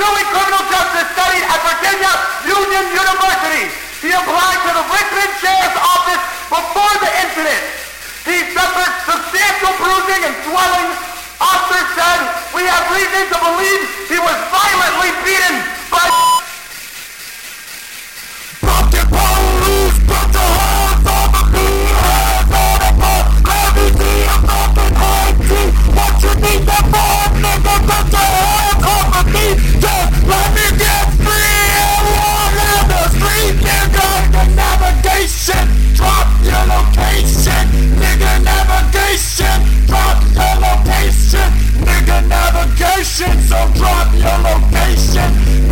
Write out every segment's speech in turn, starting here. pursuing criminal justice studied at Virginia Union University. He applied to the Richmond Sheriff's Office before the incident. He suffered substantial bruising and swelling. Officer said, we have reason to believe he was violently beaten by... Pop the police, pop the hands on the beat, hands on the pop, let me see a fucking hanky. What you need that for, nigga, put your hands on the beat, just let me get free and walk down the street, nigga. The navigation, drop your location, nigga, navigation, drop your location, nigga, navigation, so drop your location.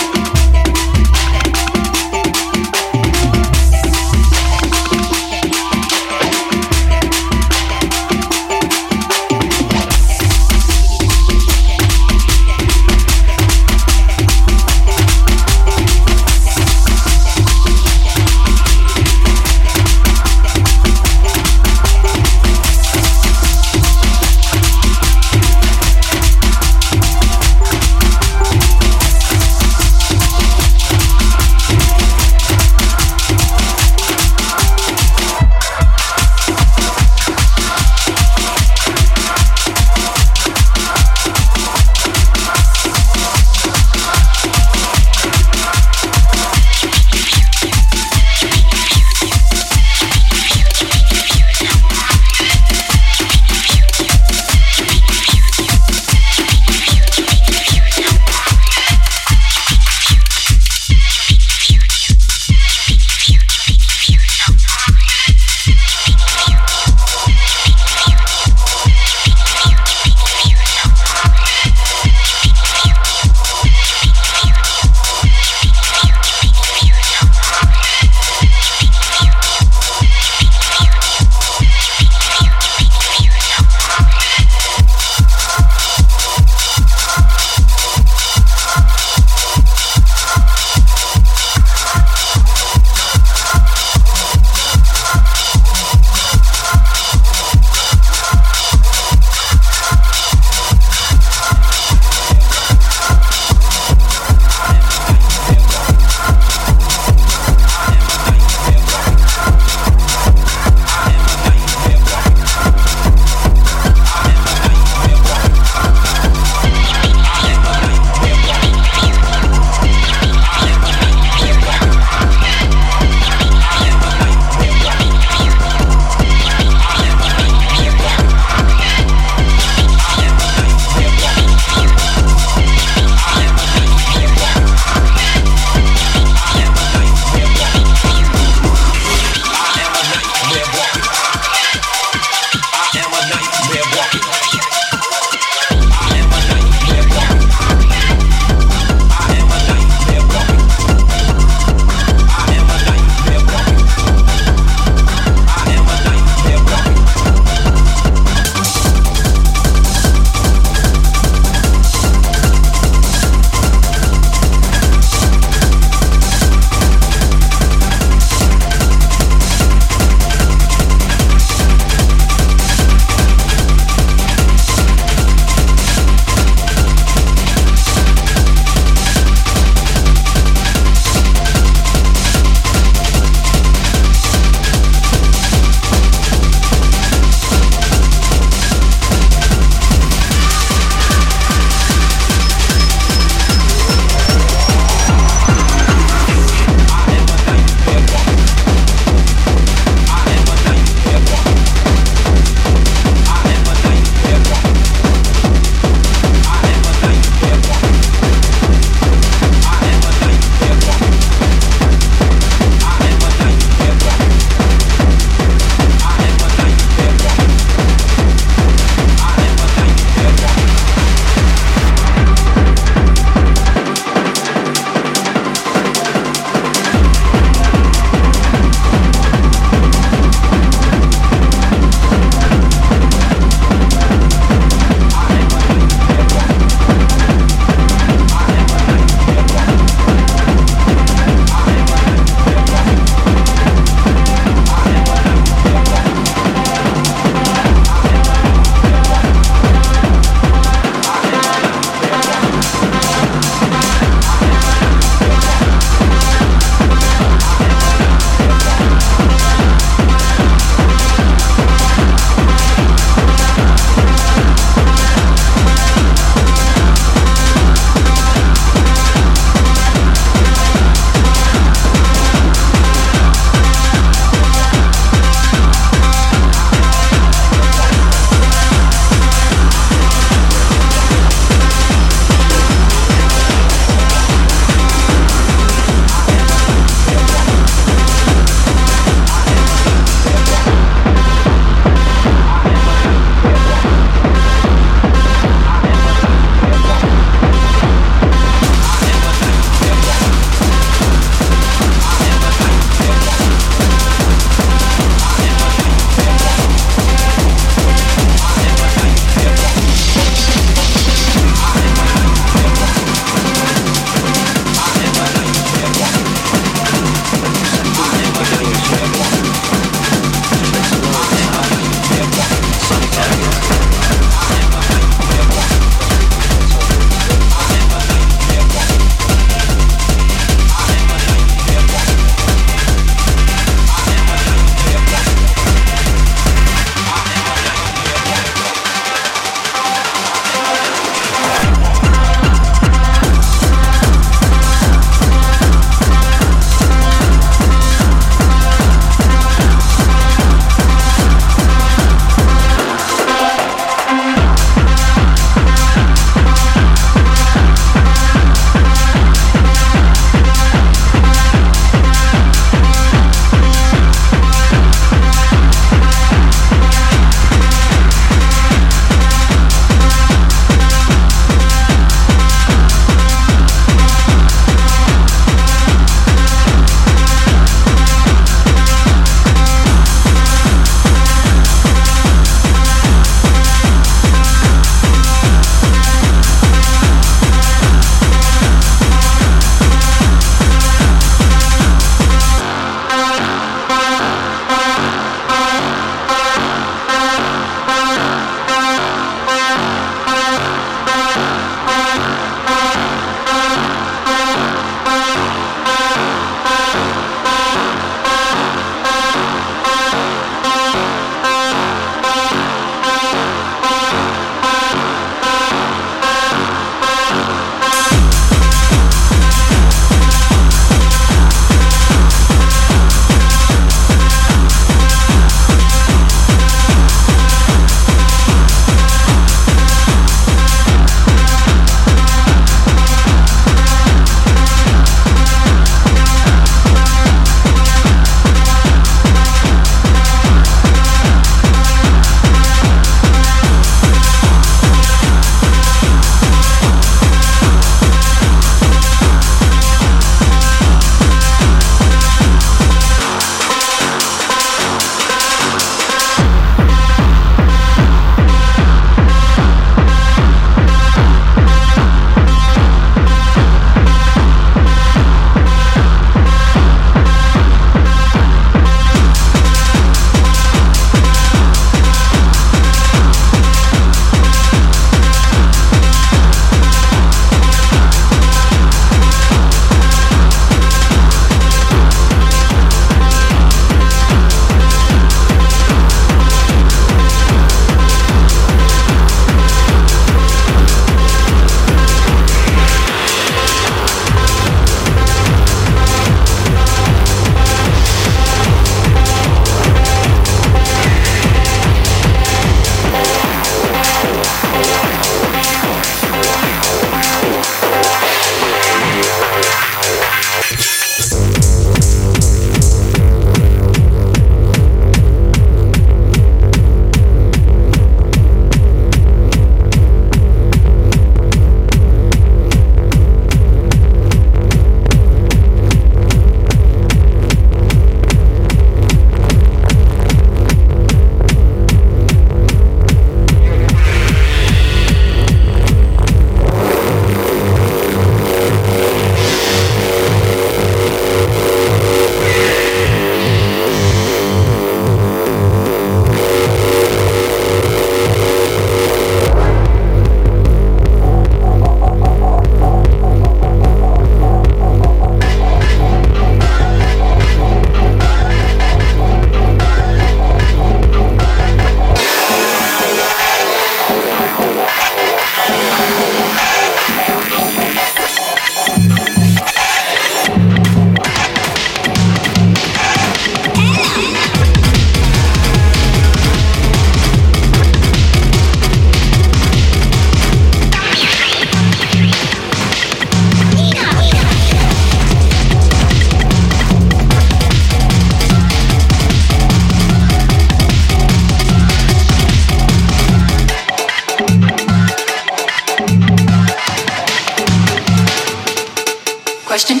Question?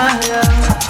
my love.